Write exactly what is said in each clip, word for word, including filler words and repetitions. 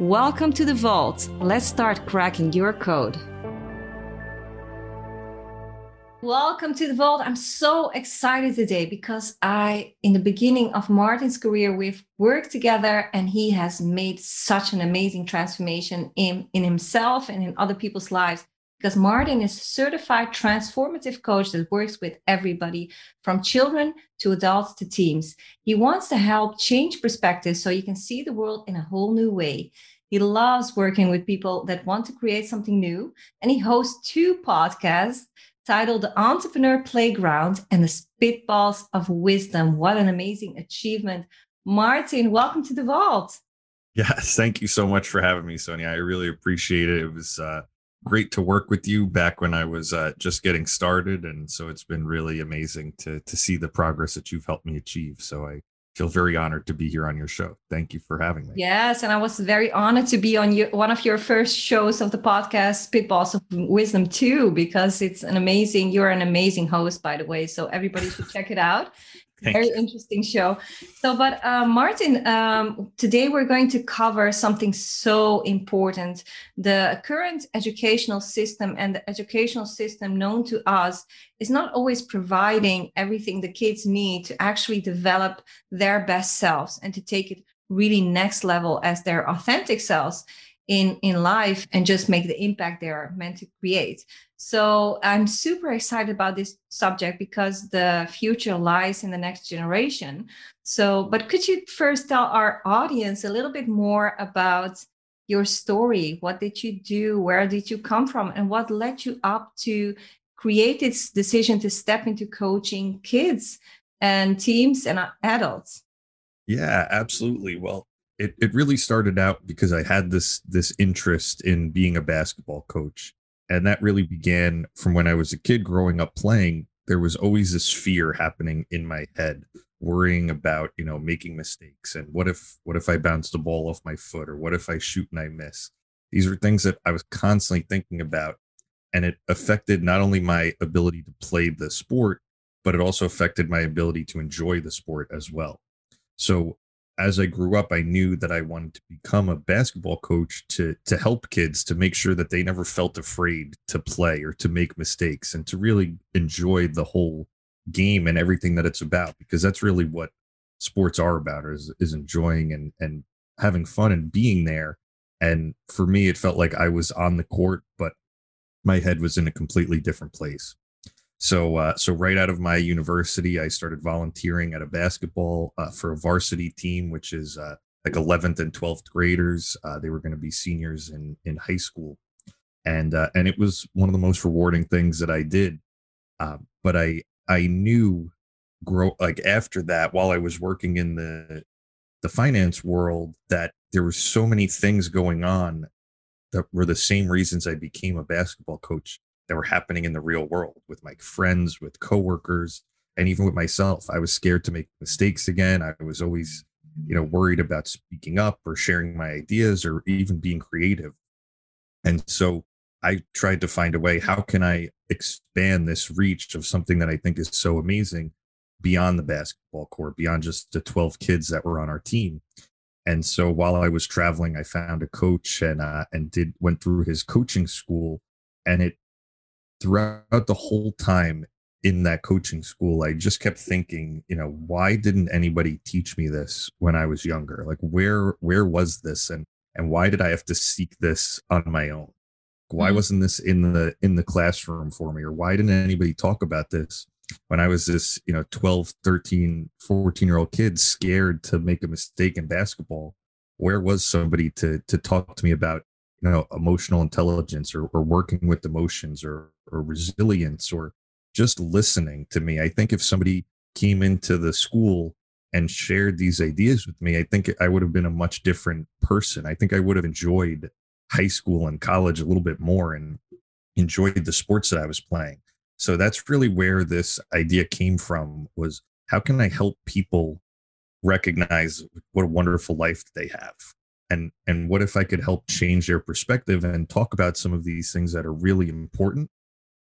Welcome to The Vault. Let's start cracking your code. Welcome to The Vault. I'm so excited today because I, in the beginning of Martin's career, we've worked together and he has made such an amazing transformation in, in himself and in other people's lives. Because Martin is a certified transformative coach that works with everybody from children to adults to teams. He wants to help change perspectives so you can see the world in a whole new way. He loves working with people that want to create something new. And he hosts two podcasts titled The Entrepreneur Playground and The Spitballs of Wisdom. What an amazing achievement. Martin, welcome to The Vault. Yes, thank you so much for having me, Sonja. I really appreciate it. It was uh, great to work with you back when I was uh, just getting started. And so it's been really amazing to, to see the progress that you've helped me achieve. So I feel very honored to be here on your show. Thank you for having me. Yes, and I was very honored to be on your, one of your first shows of the podcast, Spitballs of Wisdom too, because it's an amazing, you're an amazing host, by the way. So everybody should check it out. Very you. Interesting show. So, but uh, Martin, um, today we're going to cover something so important. The current educational system and the educational system known to us is not always providing everything the kids need to actually develop their best selves and to take it really next level as their authentic selves in, in life and just make the impact they are meant to create. So I'm super excited about this subject because the future lies in the next generation. So, but could you first tell our audience a little bit more about your story? What did you do? Where did you come from? And what led you up to create this decision to step into coaching kids and teens and adults? Yeah, absolutely. Well, it, it really started out because I had this, this interest in being a basketball coach. And that really began from when I was a kid growing up playing. There was always this fear happening in my head, worrying about, you know, making mistakes. And what if, what if I bounce the ball off my foot, or what if I shoot and I miss? These were things that I was constantly thinking about. And it affected not only my ability to play the sport, but it also affected my ability to enjoy the sport as well. So as I grew up, I knew that I wanted to become a basketball coach to, to help kids, to make sure that they never felt afraid to play or to make mistakes and to really enjoy the whole game and everything that it's about, because that's really what sports are about, is, is enjoying and, and having fun and being there. And for me, it felt like I was on the court, but my head was in a completely different place. So uh, so right out of my university, I started volunteering at a basketball uh, for a varsity team, which is uh, like eleventh and twelfth graders. Uh, they were going to be seniors in, in high school. And uh, and it was one of the most rewarding things that I did. Uh, but I I knew grow like after that, while I was working in the the finance world, that there were so many things going on that were the same reasons I became a basketball coach that were happening in the real world with my friends, with coworkers, and even with myself. I was scared to make mistakes again. I was always, you know, worried about speaking up or sharing my ideas or even being creative. And so I tried to find a way, how can I expand this reach of something that I think is so amazing beyond the basketball court, beyond just the twelve kids that were on our team? And so while I was traveling, I found a coach and uh, and did went through his coaching school. And it Throughout the whole time in that coaching school, I just kept thinking, you know, why didn't anybody teach me this when I was younger? Like, where where was this? And And why did I have to seek this on my own? Why wasn't this in the in the classroom for me? Or why didn't anybody talk about this when I was this, you know, twelve, thirteen, fourteen year old kid scared to make a mistake in basketball? Where was somebody to to talk to me about, you know, emotional intelligence or, or working with emotions or, or resilience or just listening to me? I think if somebody came into the school and shared these ideas with me, I think I would have been a much different person. I think I would have enjoyed high school and college a little bit more and enjoyed the sports that I was playing. So that's really where this idea came from, was how can I help people recognize what a wonderful life they have? And, and what if I could help change their perspective and talk about some of these things that are really important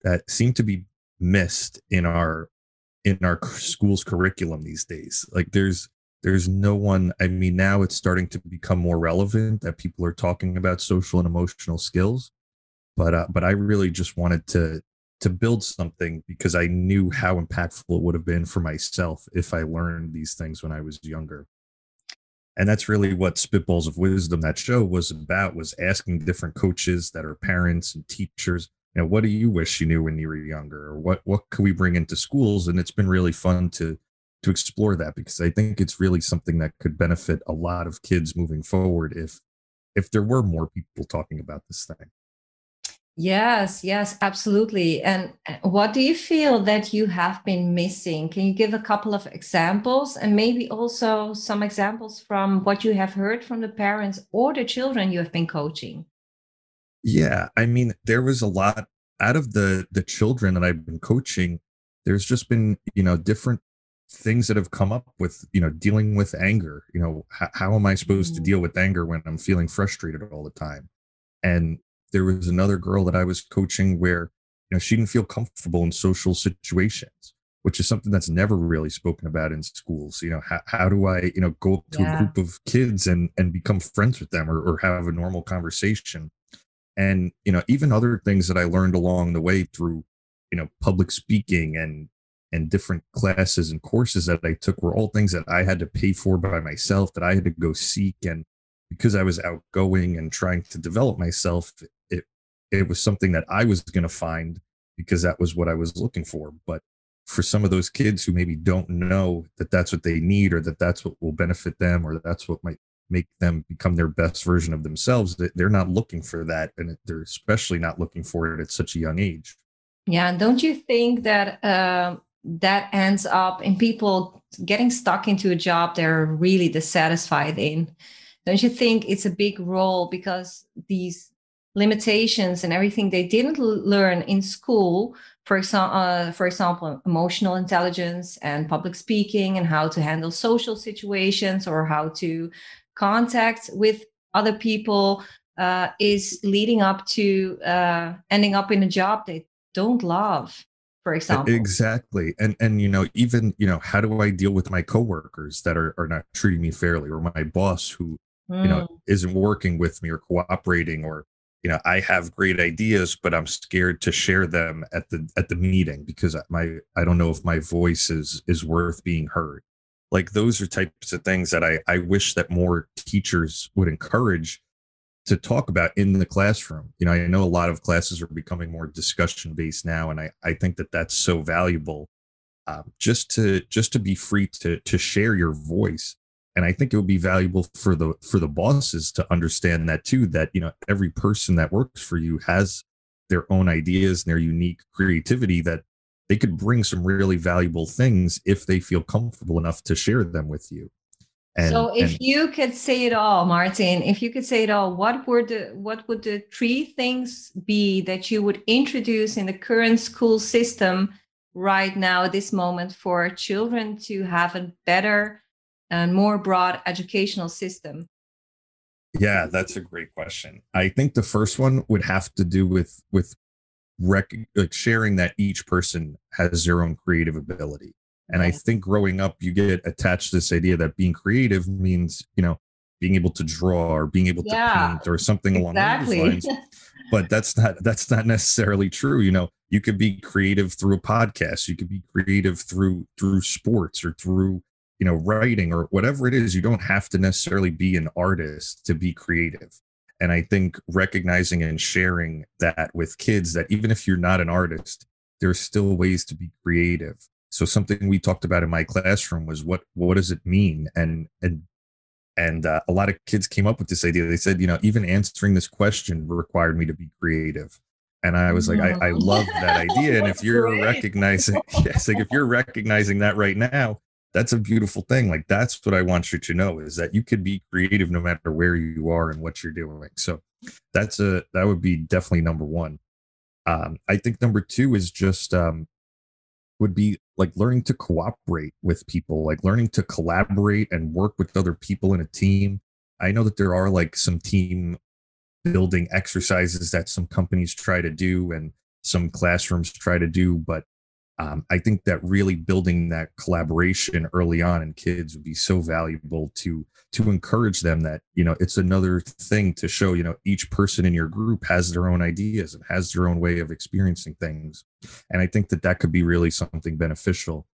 that seem to be missed in our in our school's curriculum these days? Like there's there's no one, I mean, now it's starting to become more relevant that people are talking about social and emotional skills. But uh, but I really just wanted to to build something because I knew how impactful it would have been for myself if I learned these things when I was younger. And that's really what Spitballs of Wisdom, that show, was about, was asking different coaches that are parents and teachers, you know, what do you wish you knew when you were younger? Or what, what could we bring into schools? And it's been really fun to, to explore that because I think it's really something that could benefit a lot of kids moving forward if, if there were more people talking about this thing. Yes, yes, absolutely. And what do you feel that you have been missing? Can you give a couple of examples and maybe also some examples from what you have heard from the parents or the children you have been coaching? Yeah, I mean, there was a lot out of the the children that I've been coaching. There's just been, you know, different things that have come up with, you know, dealing with anger. You know, how, how am I supposed mm-hmm. to deal with anger when I'm feeling frustrated all the time? And there was another girl that I was coaching where, you know, she didn't feel comfortable in social situations, which is something that's never really spoken about in schools. You know, how, how do I, you know, go up to yeah. a group of kids and and become friends with them or, or have a normal conversation? And, you know, even other things that I learned along the way through, you know, public speaking and and different classes and courses that I took were all things that I had to pay for by myself, that I had to go seek. And because I was outgoing and trying to develop myself, it it was something that I was going to find because that was what I was looking for. But for some of those kids who maybe don't know that that's what they need or that that's what will benefit them or that's what might make them become their best version of themselves, that they're not looking for that. And they're especially not looking for it at such a young age. Yeah. And don't you think that uh, that ends up in people getting stuck into a job they're really dissatisfied in? Don't you think it's a big role because these limitations and everything they didn't learn in school, for example, uh, for example, emotional intelligence and public speaking and how to handle social situations or how to contact with other people uh, is leading up to uh, ending up in a job they don't love, for example. Exactly. And, and you know, even, you know, how do I deal with my coworkers that are, are not treating me fairly, or my boss who, mm. you know, isn't working with me or cooperating, or, you know, I have great ideas, but I'm scared to share them at the at the meeting because my I don't know if my voice is is worth being heard. Like those are types of things that I, I wish that more teachers would encourage to talk about in the classroom. You know, I know a lot of classes are becoming more discussion based now, and I, I think that that's so valuable um, just to just to be free to to share your voice. And I think it would be valuable for the for the bosses to understand that, too, that, you know, every person that works for you has their own ideas and their unique creativity that they could bring some really valuable things if they feel comfortable enough to share them with you. And, so if and, you could say it all, Martin, if you could say it all, what were the what would the three things be that you would introduce in the current school system right now at this moment for children to have a better and more broad educational system? Yeah, that's a great question. I think the first one would have to do with with rec- like sharing that each person has their own creative ability. And I think growing up, you get attached to this idea that being creative means, you know, being able to draw or being able yeah, to paint or something along exactly. those lines. But that's not that's not necessarily true. You know, you could be creative through a podcast. You could be creative through through sports or through, you know, writing or whatever it is. You don't have to necessarily be an artist to be creative. And I think recognizing and sharing that with kids, that even if you're not an artist, there's still ways to be creative. So something we talked about in my classroom was what what does it mean? And and and uh, a lot of kids came up with this idea. They said, you know, even answering this question required me to be creative. And I was like, mm. I, I love that idea. And if you're great. recognizing, yes, like if you're recognizing that right now, that's a beautiful thing. Like, that's what I want you to know, is that you could be creative no matter where you are and what you're doing. So that's a, that would be definitely number one. Um, I think number two is just um, would be like learning to cooperate with people, like learning to collaborate and work with other people in a team. I know that there are like some team building exercises that some companies try to do and some classrooms try to do, but um, I think that really building that collaboration early on in kids would be so valuable to to encourage them that, you know, it's another thing to show, you know, each person in your group has their own ideas and has their own way of experiencing things. And I think that that could be really something beneficial.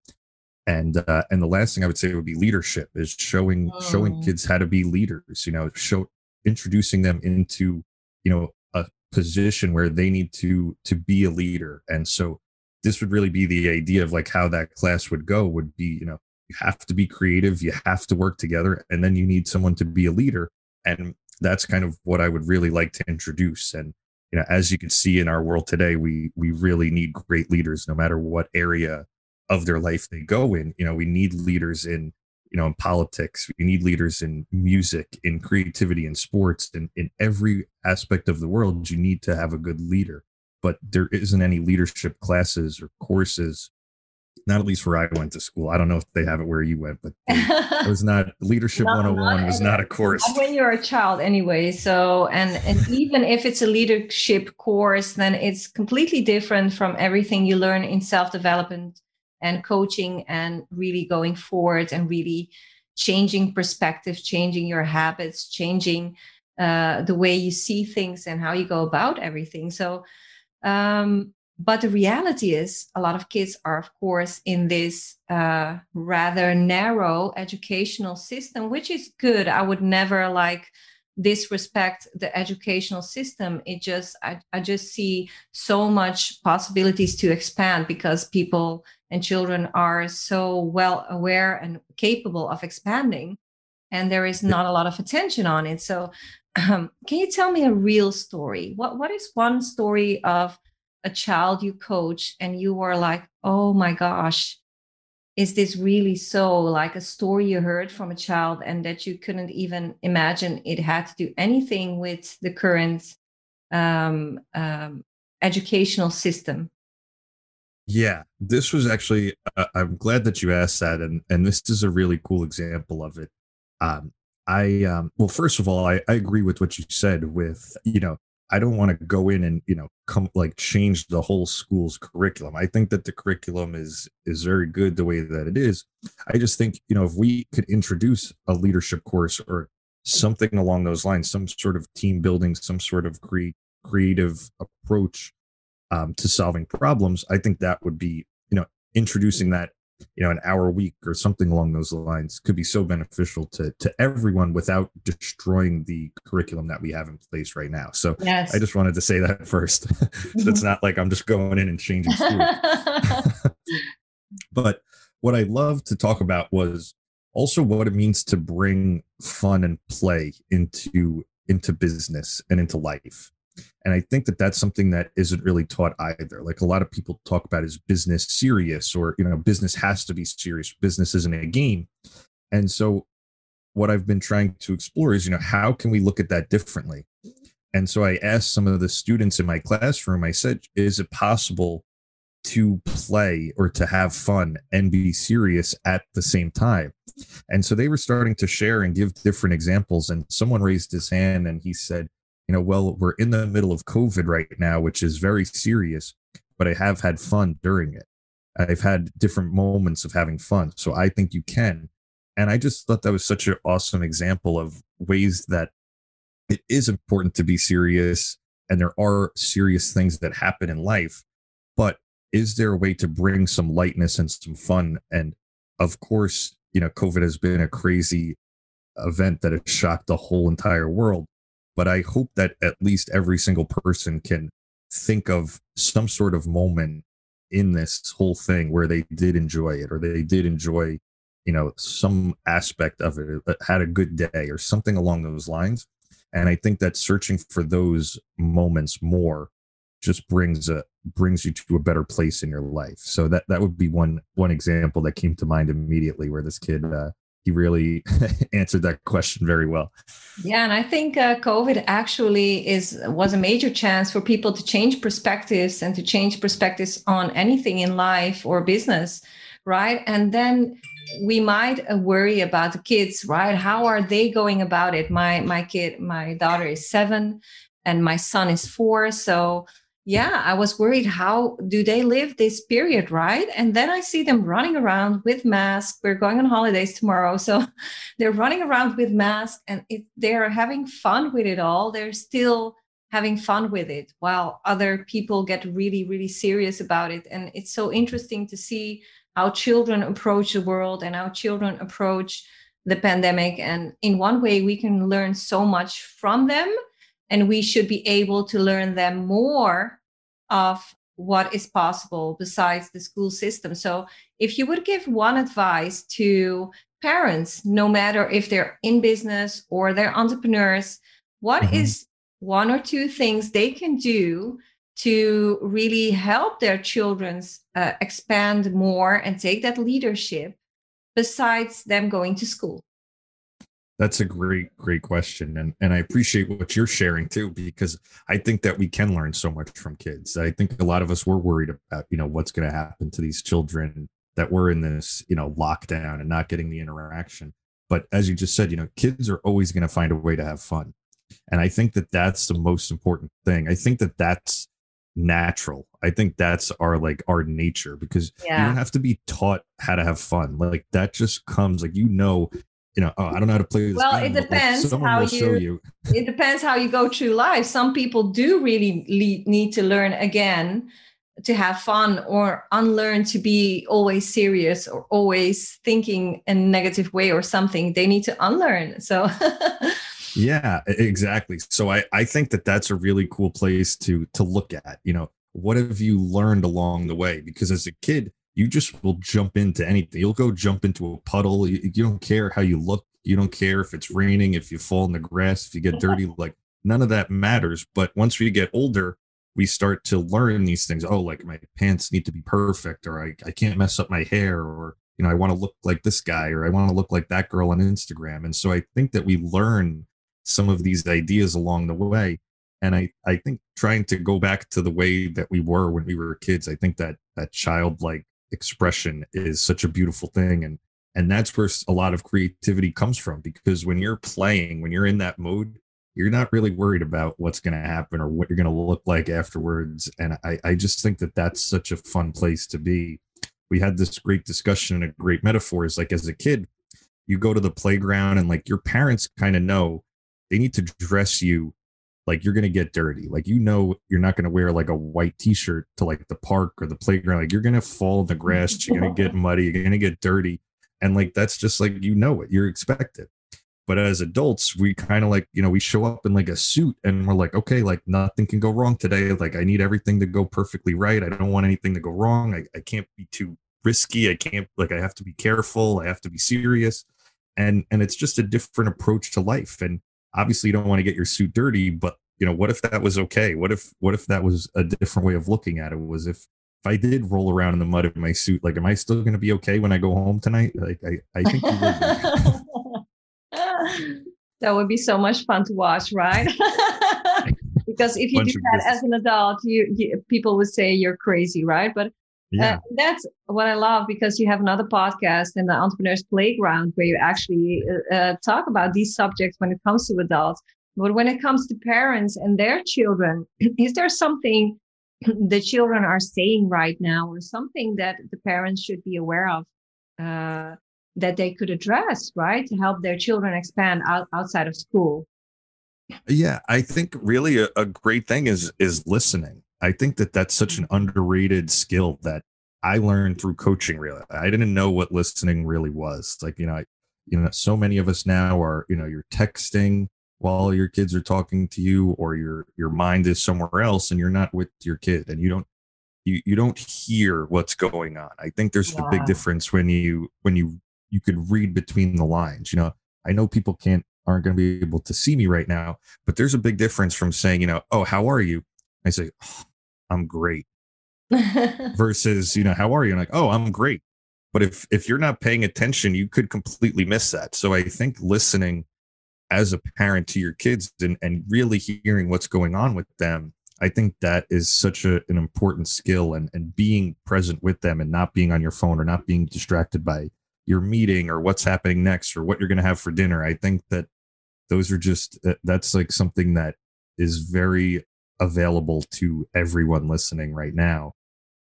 And uh, and the last thing I would say would be leadership, is showing oh. showing kids how to be leaders, you know, show introducing them into, you know, a position where they need to to be a leader. And so this would really be the idea of like how that class would go would be, you know, you have to be creative, you have to work together, and then you need someone to be a leader. And that's kind of what I would really like to introduce. And, you know, as you can see in our world today, we we really need great leaders no matter what area of their life they go in. You know, we need leaders in you know, in politics, you need leaders in music, in creativity, in sports, and in, in every aspect of the world, you need to have a good leader. But there isn't any leadership classes or courses, not at least where I went to school. I don't know if they have it where you went, but it was not leadership not, one oh one not was not a course. Not when you're a child anyway. So, and, and even if it's a leadership course, then it's completely different from everything you learn in self-development and coaching, and really going forward and really changing perspective, changing your habits, changing uh, the way you see things and how you go about everything. So, um, but the reality is a lot of kids are, of course, in this uh, rather narrow educational system, which is good. I would never like disrespect the educational system. It just, I, I just see so much possibilities to expand, because people and children are so well aware and capable of expanding, and there is not a lot of attention on it. So um, can you tell me a real story? What What is one story of a child you coached and you were like, oh my gosh, is this really so? Like a story you heard from a child and that you couldn't even imagine it had to do anything with the current um, um, educational system? Yeah, this was actually, uh, I'm glad that you asked that. And, and this is a really cool example of it. Um, I, um, well, first of all, I, I agree with what you said with, you know, I don't want to go in and, you know, come like change the whole school's curriculum. I think that the curriculum is, is very good the way that it is. I just think, you know, if we could introduce a leadership course or something along those lines, some sort of team building, some sort of cre- creative approach Um, to solving problems, I think that would be, you know, introducing that, you know, an hour a week or something along those lines could be so beneficial to to everyone without destroying the curriculum that we have in place right now. So yes. I just wanted to say that first. So it's not like I'm just going in and changing school. But what I love to talk about was also what it means to bring fun and play into into business and into life. And I think that that's something that isn't really taught either. Like a lot of people talk about is business serious, or, you know, business has to be serious. Business isn't a game. And so what I've been trying to explore is, you know, how can we look at that differently? And so I asked some of the students in my classroom, I said, is it possible to play or to have fun and be serious at the same time? And so they were starting to share and give different examples. And someone raised his hand and he said, you know, well, we're in the middle of COVID right now, which is very serious, but I have had fun during it. I've had different moments of having fun. So I think you can. And I just thought that was such an awesome example of ways that it is important to be serious. And there are serious things that happen in life. But is there a way to bring some lightness and some fun? And of course, you know, COVID has been a crazy event that has shocked the whole entire world. But I hope that at least every single person can think of some sort of moment in this whole thing where they did enjoy it, or they did enjoy, you know, some aspect of it, had a good day or something along those lines. And I think that searching for those moments more just brings a brings you to a better place in your life. So that that would be one one example that came to mind immediately, where this kid uh, he really answered that question very well. Yeah, and I think uh, COVID actually is was a major chance for people to change perspectives and to change perspectives on anything in life or business, right? And then we might worry about the kids, right? How are they going about it? My my kid, my daughter is seven and my son is four. So yeah, I was worried, how do they live this period, right? And then I see them running around with masks. We're going on holidays tomorrow. So they're running around with masks and it, they're having fun with it all. They're still having fun with it while other people get really, really serious about it. And it's so interesting to see how children approach the world and how children approach the pandemic. And in one way, we can learn so much from them, and we should be able to learn them more of what is possible besides the school system. So if you would give one advice to parents, no matter if they're in business or they're entrepreneurs, what mm-hmm. is one or two things they can do to really help their children uh, expand more and take that leadership besides them going to school? That's a great, great question. And and I appreciate what you're sharing too, because I think that we can learn so much from kids. I think a lot of us were worried about, you know, what's going to happen to these children that were in this, you know, lockdown and not getting the interaction. But as you just said, you know, kids are always going to find a way to have fun. And I think that that's the most important thing. I think that that's natural. I think that's our like our nature, because yeah. you don't have to be taught how to have fun. Like that just comes, like, you know, you know, oh, I don't know how to play this. Well, game, it depends like how you, you. It depends how you go through life. Some people do really le- need to learn again to have fun, or unlearn to be always serious or always thinking in a negative way or something. They need to unlearn. So. Yeah, exactly. So I, I think that that's a really cool place to to look at, you know, what have you learned along the way? Because as a kid, you just will jump into anything. You'll go jump into a puddle. You, you don't care how you look. You don't care if it's raining, if you fall in the grass, if you get dirty, like none of that matters. But once we get older, we start to learn these things. Oh, like my pants need to be perfect, or I, I can't mess up my hair, or, you know, I want to look like this guy, or I want to look like that girl on Instagram. And so I think that we learn some of these ideas along the way. And I, I think trying to go back to the way that we were when we were kids, I think that that childlike expression is such a beautiful thing. And, and that's where a lot of creativity comes from, because when you're playing, when you're in that mode, you're not really worried about what's going to happen or what you're going to look like afterwards. And I, I just think that that's such a fun place to be. We had this great discussion and a great metaphor is like, as a kid, you go to the playground and like your parents kind of know, they need to dress you like you're going to get dirty. Like, you know, you're not going to wear like a white t-shirt to like the park or the playground. Like, you're going to fall in the grass. You're going to get muddy. You're going to get dirty. And like, that's just like, you know it, you're expected. But as adults, we kind of like, you know, we show up in like a suit and we're like, okay, like nothing can go wrong today. Like I need everything to go perfectly right. I don't want anything to go wrong. I, I can't be too risky. I can't like, I have to be careful. I have to be serious. And, and it's just a different approach to life. And obviously, you don't want to get your suit dirty, but you know, what if that was okay? What if what if that was a different way of looking at it? Was if, if I did roll around in the mud in my suit, like, am I still going to be okay when I go home tonight? Like, I, I think you would be. That would be so much fun to watch, right? Because if you do that as an adult, you, you people would say you're crazy, right? But yeah. Uh, that's what I love, because you have another podcast in the Entrepreneur's Playground where you actually uh, talk about these subjects when it comes to adults. But when it comes to parents and their children, is there something the children are saying right now, or something that the parents should be aware of uh, that they could address, right, to help their children expand out, outside of school? Yeah, I think really a, a great thing is is listening. I think that that's such an underrated skill that I learned through coaching. Really, I didn't know what listening really was. Like, you know, I, you know, so many of us now are, you know, you're texting, while your kids are talking to you, or your your mind is somewhere else and you're not with your kid and you don't you you don't hear what's going on. I think there's yeah. a big difference when you when you you could read between the lines. You know, I know people can't aren't going to be able to see me right now, but there's a big difference from saying, you know, oh, how are you? I say, oh, I'm great. Versus, you know, how are you? And like, oh, I'm great. But if if you're not paying attention, you could completely miss that. So I think listening as a parent to your kids and, and really hearing what's going on with them, I think that is such a, an important skill, and, and being present with them and not being on your phone or not being distracted by your meeting or what's happening next or what you're going to have for dinner. I think that those are just, that's like something that is very available to everyone listening right now.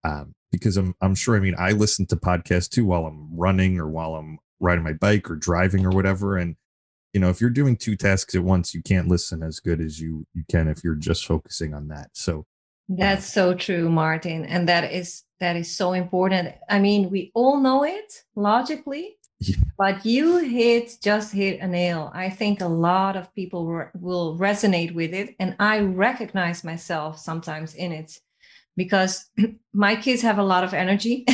Um, because I'm, I'm sure, I mean, I listen to podcasts too, while I'm running or while I'm riding my bike or driving or whatever. And, you know, if you're doing two tasks at once, you can't listen as good as you, you can if you're just focusing on that. So that's uh, so true, Martin. And that is, that is so important. I mean, we all know it logically, yeah. but you hit, just hit a nail. I think a lot of people re- will resonate with it. And I recognize myself sometimes in it, because my kids have a lot of energy.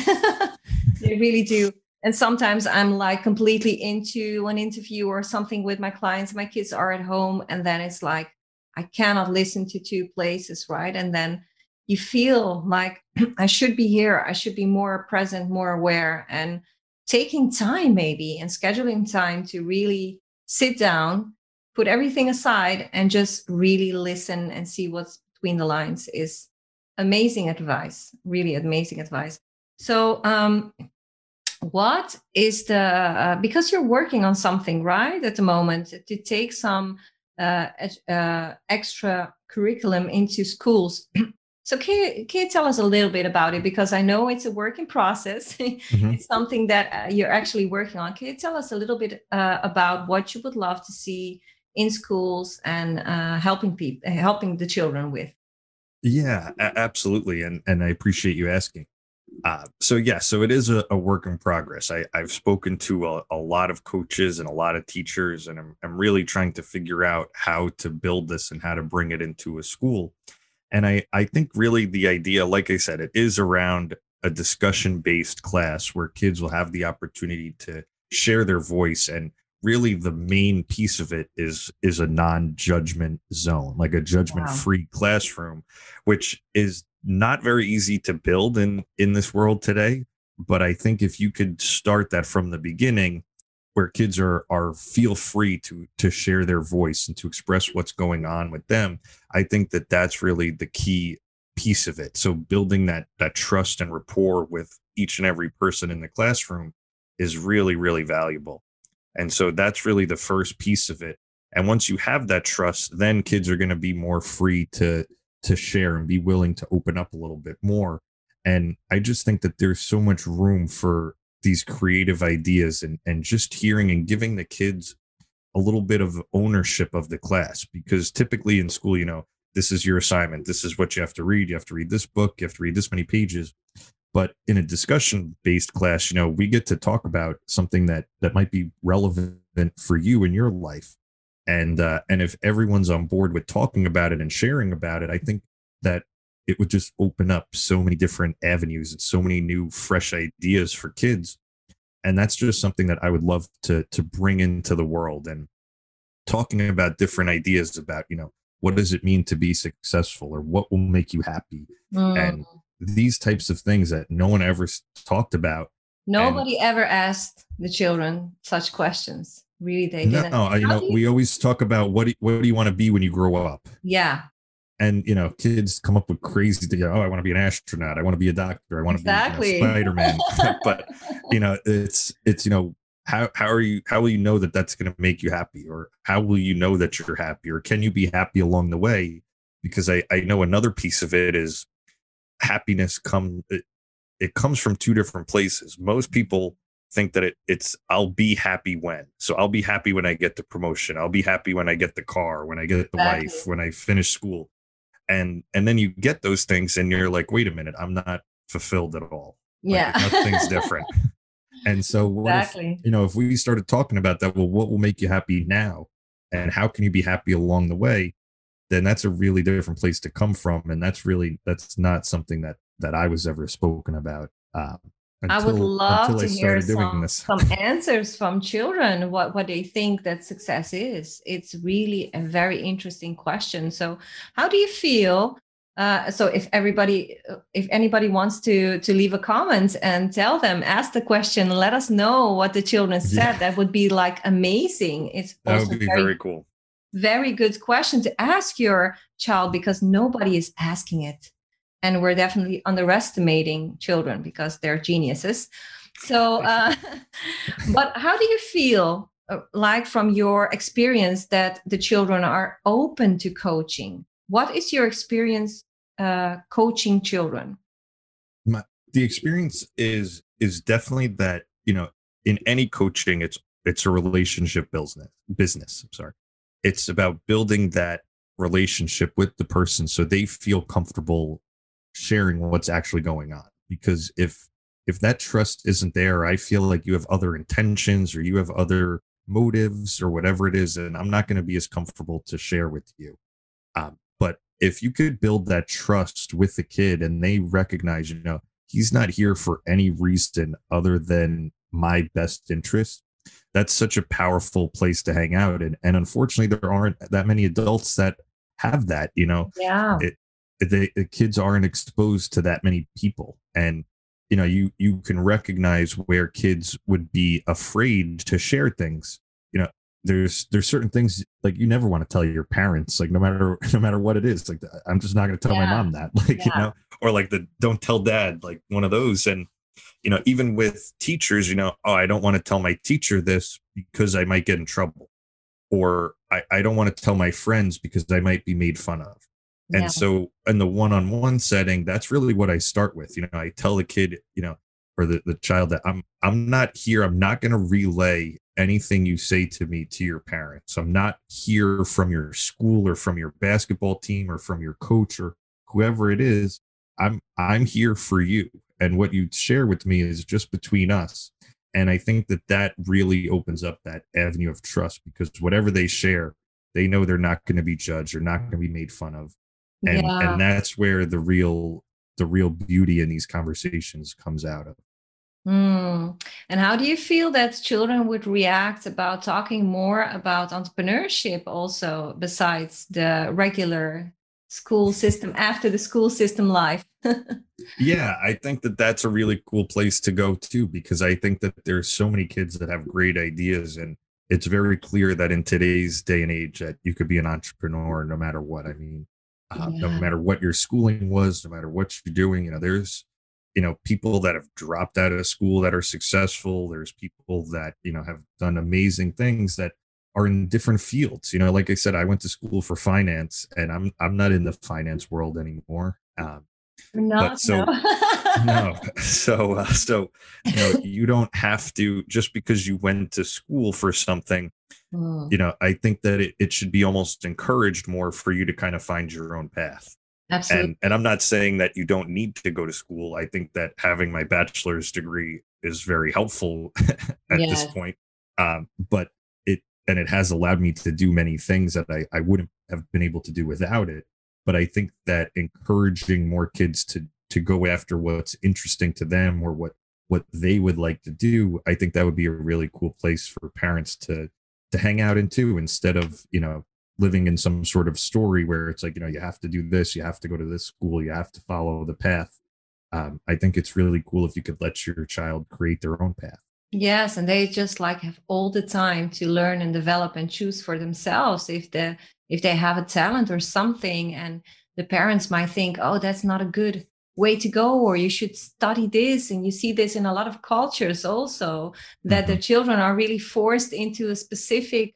They really do. And sometimes I'm like completely into an interview or something with my clients. My kids are at home, and then it's like, I cannot listen to two places, right? And then you feel like I should be here. I should be more present, more aware, and taking time maybe and scheduling time to really sit down, put everything aside, and just really listen and see what's between the lines is amazing advice, really amazing advice. So, um, What is the, uh, because you're working on something, right, at the moment, to take some uh, uh, extra curriculum into schools. So can you, can you tell us a little bit about it? Because I know it's a work in process. Mm-hmm. It's something that uh, you're actually working on. Can you tell us a little bit uh, about what you would love to see in schools and uh, helping people, helping the children with? Yeah, absolutely. And, and I appreciate you asking. Uh, so, yeah, so it is a, a work in progress. I, I've spoken to a, a lot of coaches and a lot of teachers, and I'm, I'm really trying to figure out how to build this and how to bring it into a school. And I, I think really the idea, like I said, it is around a discussion-based class where kids will have the opportunity to share their voice. And really the main piece of it is is a non-judgment zone, like a judgment-free wow. classroom, which is not very easy to build in, in this world today. But I think if you could start that from the beginning, where kids are are feel free to to share their voice and to express what's going on with them, I think that that's really the key piece of it. So building that that trust and rapport with each and every person in the classroom is really, really valuable. And so that's really the first piece of it. And once you have that trust, then kids are going to be more free to to share and be willing to open up a little bit more. And I just think that there's so much room for these creative ideas and, and just hearing and giving the kids a little bit of ownership of the class, because typically in school, you know, this is your assignment. This is what you have to read. You have to read this book. You have to read this many pages. But in a discussion-based class, you know, we get to talk about something that that might be relevant for you in your life. And uh, and if everyone's on board with talking about it and sharing about it, I think that it would just open up so many different avenues and so many new, fresh ideas for kids. And that's just something that I would love to to bring into the world, and talking about different ideas about, you know, what does it mean to be successful, or what will make you happy? Mm. And these types of things that no one ever talked about. Nobody and- ever asked the children such questions. Really, they didn't. No, you know, we always talk about what do, what do you want to be when you grow up? Yeah. And, you know, kids come up with crazy, you know, oh, I want to be an astronaut. I want to be a doctor. I want to exactly. be you know, Spider-Man. But, you know, it's, it's, you know, how, how are you, how will you know that that's going to make you happy? Or how will you know that you're happy? Or can you be happy along the way? Because I, I know another piece of it is happiness come, it, it comes from two different places. Most people think that it it's I'll be happy when. So I'll be happy when I get the promotion. I'll be happy when I get the car, when I get the exactly. wife, when I finish school. And and then you get those things and you're like, wait a minute, I'm not fulfilled at all. Yeah. Like, nothing's different. And so what exactly. if, you know, if we started talking about that, well, what will make you happy now? and how can you be happy along the way, then that's a really different place to come from. And that's really, that's not something that, that I was ever spoken about. Um, until, I would love to hear some, some answers from children, what, what they think that success is. It's really a very interesting question. So how do you feel? Uh, so if everybody, if anybody wants to, to leave a comment and tell them, ask the question, let us know what the children said. Yeah. That would be like amazing. It's that also would be very, very cool. Very good question to ask your child, because nobody is asking it. And we're definitely underestimating children because they're geniuses. So, uh, but how do you feel uh, like from your experience that the children are open to coaching? What is your experience uh, coaching children? My, the experience is is definitely that, you know, in any coaching, it's it's a relationship business. Business, I'm sorry. It's about building that relationship with the person so they feel comfortable sharing what's actually going on. Because if if that trust isn't there, I feel like you have other intentions or you have other motives or whatever it is, and I'm not going to be as comfortable to share with you. Um, but if you could build that trust with the kid and they recognize, you know, he's not here for any reason other than my best interest, that's such a powerful place to hang out in. And unfortunately, there aren't that many adults that have that, you know. Yeah. It, the, the kids aren't exposed to that many people. And, you know, you, you can recognize where kids would be afraid to share things. You know, there's, there's certain things like you never want to tell your parents, like no matter, no matter what it is, like I'm just not going to tell yeah. my mom that, like, yeah. you know, or like the don't tell dad, like one of those. And, you know, even with teachers, you know, oh, I don't want to tell my teacher this because I might get in trouble, or I, I don't want to tell my friends because I might be made fun of. And yeah. so in the one-on-one setting, that's really what I start with. You know, I tell the kid, you know, or the, the child that I'm, I'm not here. I'm not going to relay anything you say to me to your parents. I'm not here from your school or from your basketball team or from your coach or whoever it is. I'm, I'm here for you. And what you share with me is just between us. And I think that that really opens up that avenue of trust, because whatever they share, they know they're not going to be judged or not going to be made fun of. And, yeah. and that's where the real the real beauty in these conversations comes out of. Mm. And how do you feel that children would react about talking more about entrepreneurship also, besides the regular school system, after the school system life? Yeah, I think that that's a really cool place to go too, because I think that there's so many kids that have great ideas, and it's very clear that in today's day and age that you could be an entrepreneur no matter what. I mean, Uh, yeah. no matter what your schooling was, no matter what you're doing, you know, there's, you know, people that have dropped out of school that are successful. There's people that, you know, have done amazing things that are in different fields. You know, like I said, I went to school for finance, and I'm, I'm not in the finance world anymore. Um, not, so, no, no. So, uh, so, you know, you don't have to, just because you went to school for something. You know, I think that it, it should be almost encouraged more for you to kind of find your own path. Absolutely. And, and I'm not saying that you don't need to go to school. I think that having my bachelor's degree is very helpful at yes. this point. Um, but it, and it has allowed me to do many things that I, I wouldn't have been able to do without it. But I think that encouraging more kids to, to go after what's interesting to them, or what, what they would like to do, I think that would be a really cool place for parents to, to hang out into, instead of, you know, living in some sort of story where it's like, you know, you have to do this, you have to go to this school, you have to follow the path. Um, I think it's really cool if you could let your child create their own path. Yes. And they just like have all the time to learn and develop and choose for themselves. If the, if they have a talent or something, and the parents might think, oh, that's not a good way to go, or you should study this. And you see this in a lot of cultures also, that mm-hmm. the children are really forced into a specific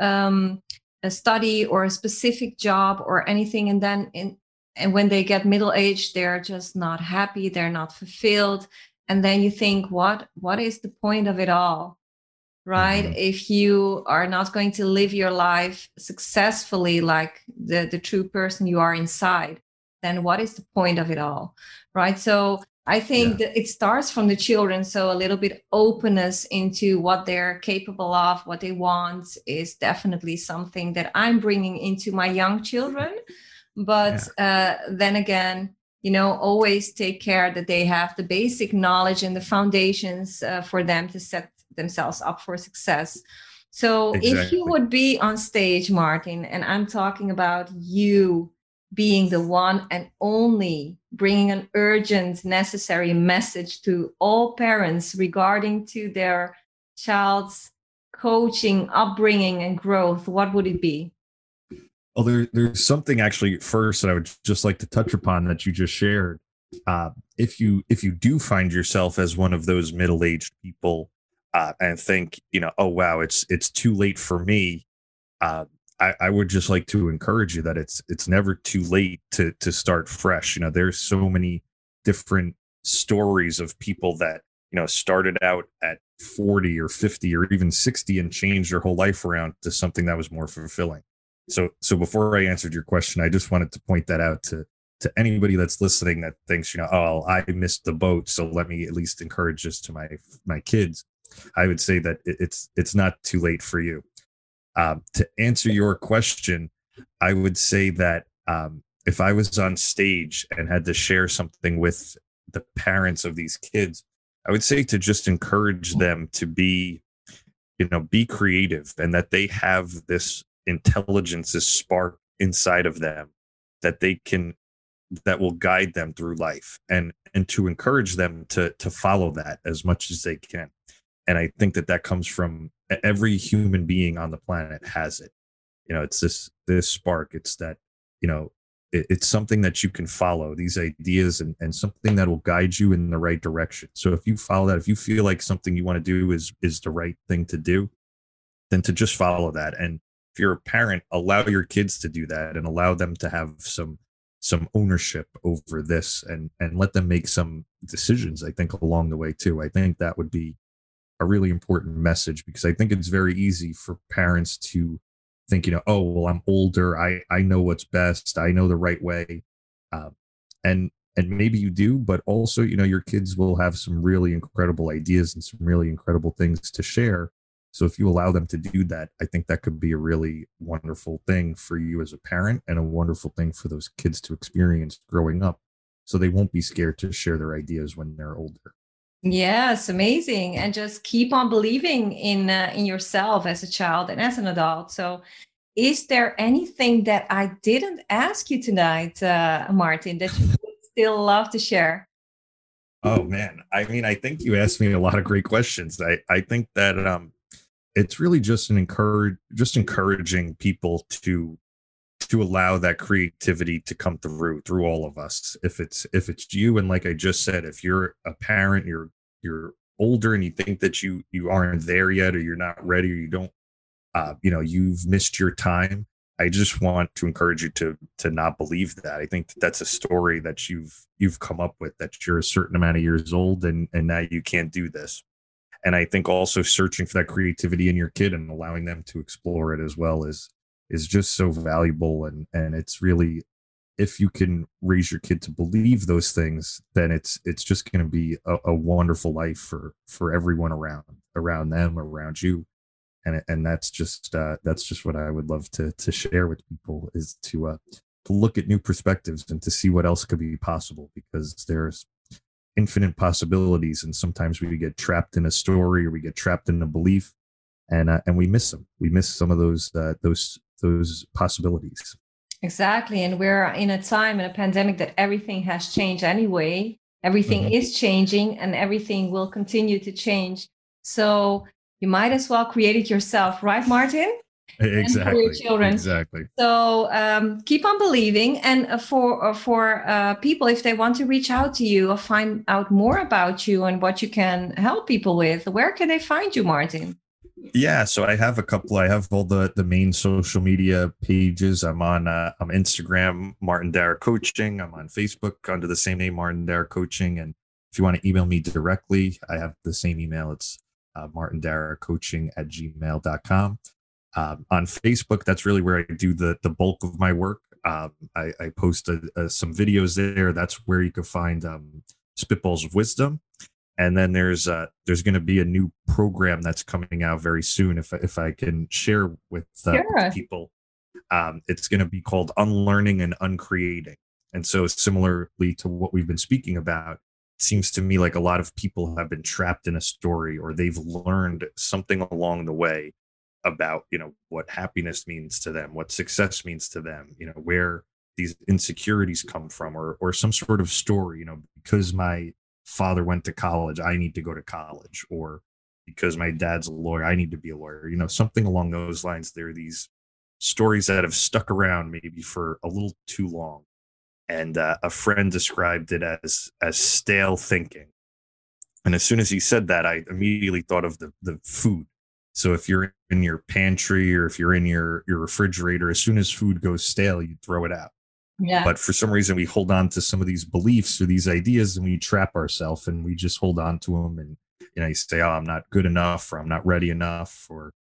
um, a study or a specific job or anything. And then in, and when they get middle-aged, they're just not happy. They're not fulfilled. And then you think, what, what is the point of it all? Right? Mm-hmm. If you are not going to live your life successfully, like the, the true person you are inside, then what is the point of it all, right? So I think yeah. that it starts from the children. So a little bit openness into what they're capable of, what they want, is definitely something that I'm bringing into my young children. But yeah. uh, then again, you know, always take care that they have the basic knowledge and the foundations uh, for them to set themselves up for success. So exactly. if you would be on stage, Martin, and I'm talking about you being the one and only bringing an urgent, necessary message to all parents regarding to their child's coaching, upbringing, and growth, what would it be? Well, there, there's something actually first that I would just like to touch upon that you just shared. Uh, if you if you do find yourself as one of those middle-aged people uh, and think, you know, oh, wow, it's it's too late for me, uh, I, I would just like to encourage you that it's it's never too late to to start fresh. You know, there's so many different stories of people that, you know, started out at forty or fifty or even sixty and changed their whole life around to something that was more fulfilling. So so before I answered your question, I just wanted to point that out to, to anybody that's listening that thinks, you know, oh, I missed the boat, so let me at least encourage this to my my kids. I would say that it's it's not too late for you. Um, to answer your question, I would say that um, if I was on stage and had to share something with the parents of these kids, I would say to just encourage them to be, you know, be creative, and that they have this intelligence, this spark inside of them that they can, that will guide them through life, and and to encourage them to to follow that as much as they can. And I think that that comes from every human being on the planet has it. You know, it's this this spark. It's that, you know, it, it's something that you can follow, these ideas, and and something that will guide you in the right direction. So if you follow that, if you feel like something you want to do is is the right thing to do, then to just follow that. And if you're a parent, allow your kids to do that and allow them to have some some ownership over this, and and let them make some decisions, I think, along the way too. I think that would be a really important message, because I think it's very easy for parents to think, you know, oh, well, I'm older, I I know what's best, I know the right way. Um, and and maybe you do, but also, you know, your kids will have some really incredible ideas and some really incredible things to share. So if you allow them to do that, I think that could be a really wonderful thing for you as a parent, and a wonderful thing for those kids to experience growing up, so they won't be scared to share their ideas when they're older. Yes, amazing. And just keep on believing in uh, in yourself as a child and as an adult. So is there anything that I didn't ask you tonight, uh, Martin, that you would still love to share? Oh, man. I mean, I think you asked me a lot of great questions. I, I think that... um. It's really just an encourage, just encouraging people to to allow that creativity to come through through all of us. If it's if it's you, and like I just said, if you're a parent, you're you're older, and you think that you you aren't there yet, or you're not ready, or you don't, uh, you know, you've missed your time. I just want to encourage you to to not believe that. I think that that's a story that you've you've come up with, that you're a certain amount of years old, and and now you can't do this. And I think also searching for that creativity in your kid and allowing them to explore it as well is is just so valuable. And and it's really, if you can raise your kid to believe those things, then it's it's just going to be a, a wonderful life for for everyone around around them, around you. And and that's just uh, that's just what I would love to to share with people, is to uh, to look at new perspectives and to see what else could be possible, because there's infinite possibilities, and sometimes we get trapped in a story, or we get trapped in a belief, and uh, and we miss them we miss some of those uh, those those possibilities. Exactly. And we're in a time, in a pandemic, that everything has changed anyway. Everything mm-hmm. is changing, and everything will continue to change, so you might as well create it yourself, right, Martin? Exactly. And for your children. Exactly. So um, keep on believing. And uh, for uh, for uh, people, if they want to reach out to you or find out more about you and what you can help people with, where can they find you, Martin? Yeah, so I have a couple. I have all the, the main social media pages. I'm on uh, I'm Instagram, Martin Dara Coaching. I'm on Facebook under the same name, Martin Dara Coaching. And if you want to email me directly, I have the same email. It's uh, martin dara coaching at gmail dot com. Um, on Facebook, that's really where I do the, the bulk of my work. Um, I, I post a, a, some videos there. That's where you can find um, Spitballs of Wisdom. And then there's uh, there's going to be a new program that's coming out very soon, if if I can share with, uh, sure. with people. Um, it's going to be called Unlearning and Uncreating. And so similarly to what we've been speaking about, it seems to me like a lot of people have been trapped in a story, or they've learned something along the way about, you know, what happiness means to them, what success means to them, you know, where these insecurities come from, or or some sort of story, you know, because my father went to college, I need to go to college, or because my dad's a lawyer, I need to be a lawyer, you know, something along those lines. There are these stories that have stuck around maybe for a little too long. And uh, a friend described it as as stale thinking. And as soon as he said that, I immediately thought of the the food. So if you're in your pantry, or if you're in your, your refrigerator, as soon as food goes stale, you throw it out. Yeah. But for some reason, we hold on to some of these beliefs or these ideas, and we trap ourselves, and we just hold on to them. And, you know, you say, oh, I'm not good enough, or I'm not ready enough, or,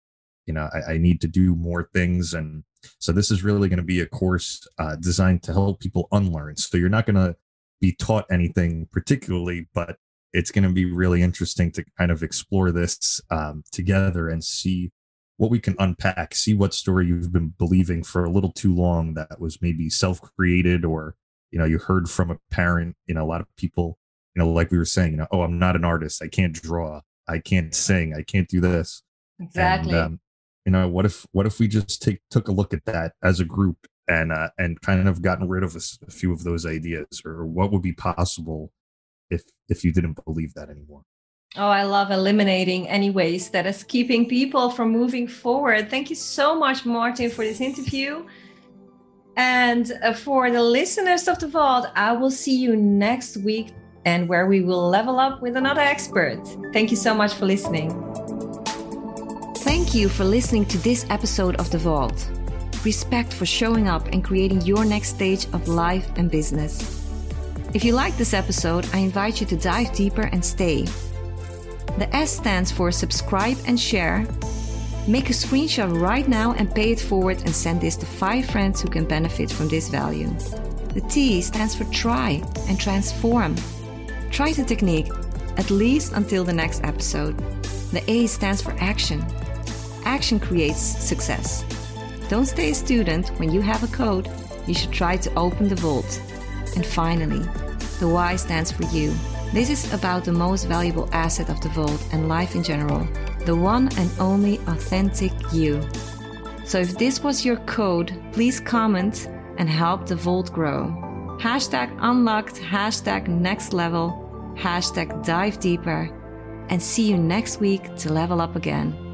you know, I, I need to do more things. And so this is really going to be a course uh, designed to help people unlearn. So you're not going to be taught anything particularly, but it's going to be really interesting to kind of explore this um, together and see what we can unpack, see what story you've been believing for a little too long that was maybe self-created, or, you know, you heard from a parent. You know, a lot of people, you know, like we were saying, you know, oh, I'm not an artist. I can't draw. I can't sing. I can't do this. Exactly. And, um, you know, what if what if we just take took a look at that as a group, and uh, and kind of gotten rid of a, a few of those ideas, or what would be possible if if you didn't believe that anymore? Oh, I love eliminating any ways that is keeping people from moving forward. Thank you so much, Martin, for this interview. And for the listeners of The Vault, I will see you next week, and where we will level up with another expert. Thank you so much for listening. Thank you for listening to this episode of The Vault. Respect for showing up and creating your next stage of life and business. If you like this episode, I invite you to dive deeper and stay. The S stands for subscribe and share. Make a screenshot right now and pay it forward, and send this to five friends who can benefit from this value. The T stands for try and transform. Try the technique, at least until the next episode. The A stands for action. Action creates success. Don't stay a student. When you have a code, you should try to open the vault. And finally, the Y stands for you. This is about the most valuable asset of the vault and life in general, the one and only authentic you. So if this was your code, please comment and help the vault grow. Hashtag unlocked, hashtag next level, hashtag dive deeper, and see you next week to level up again.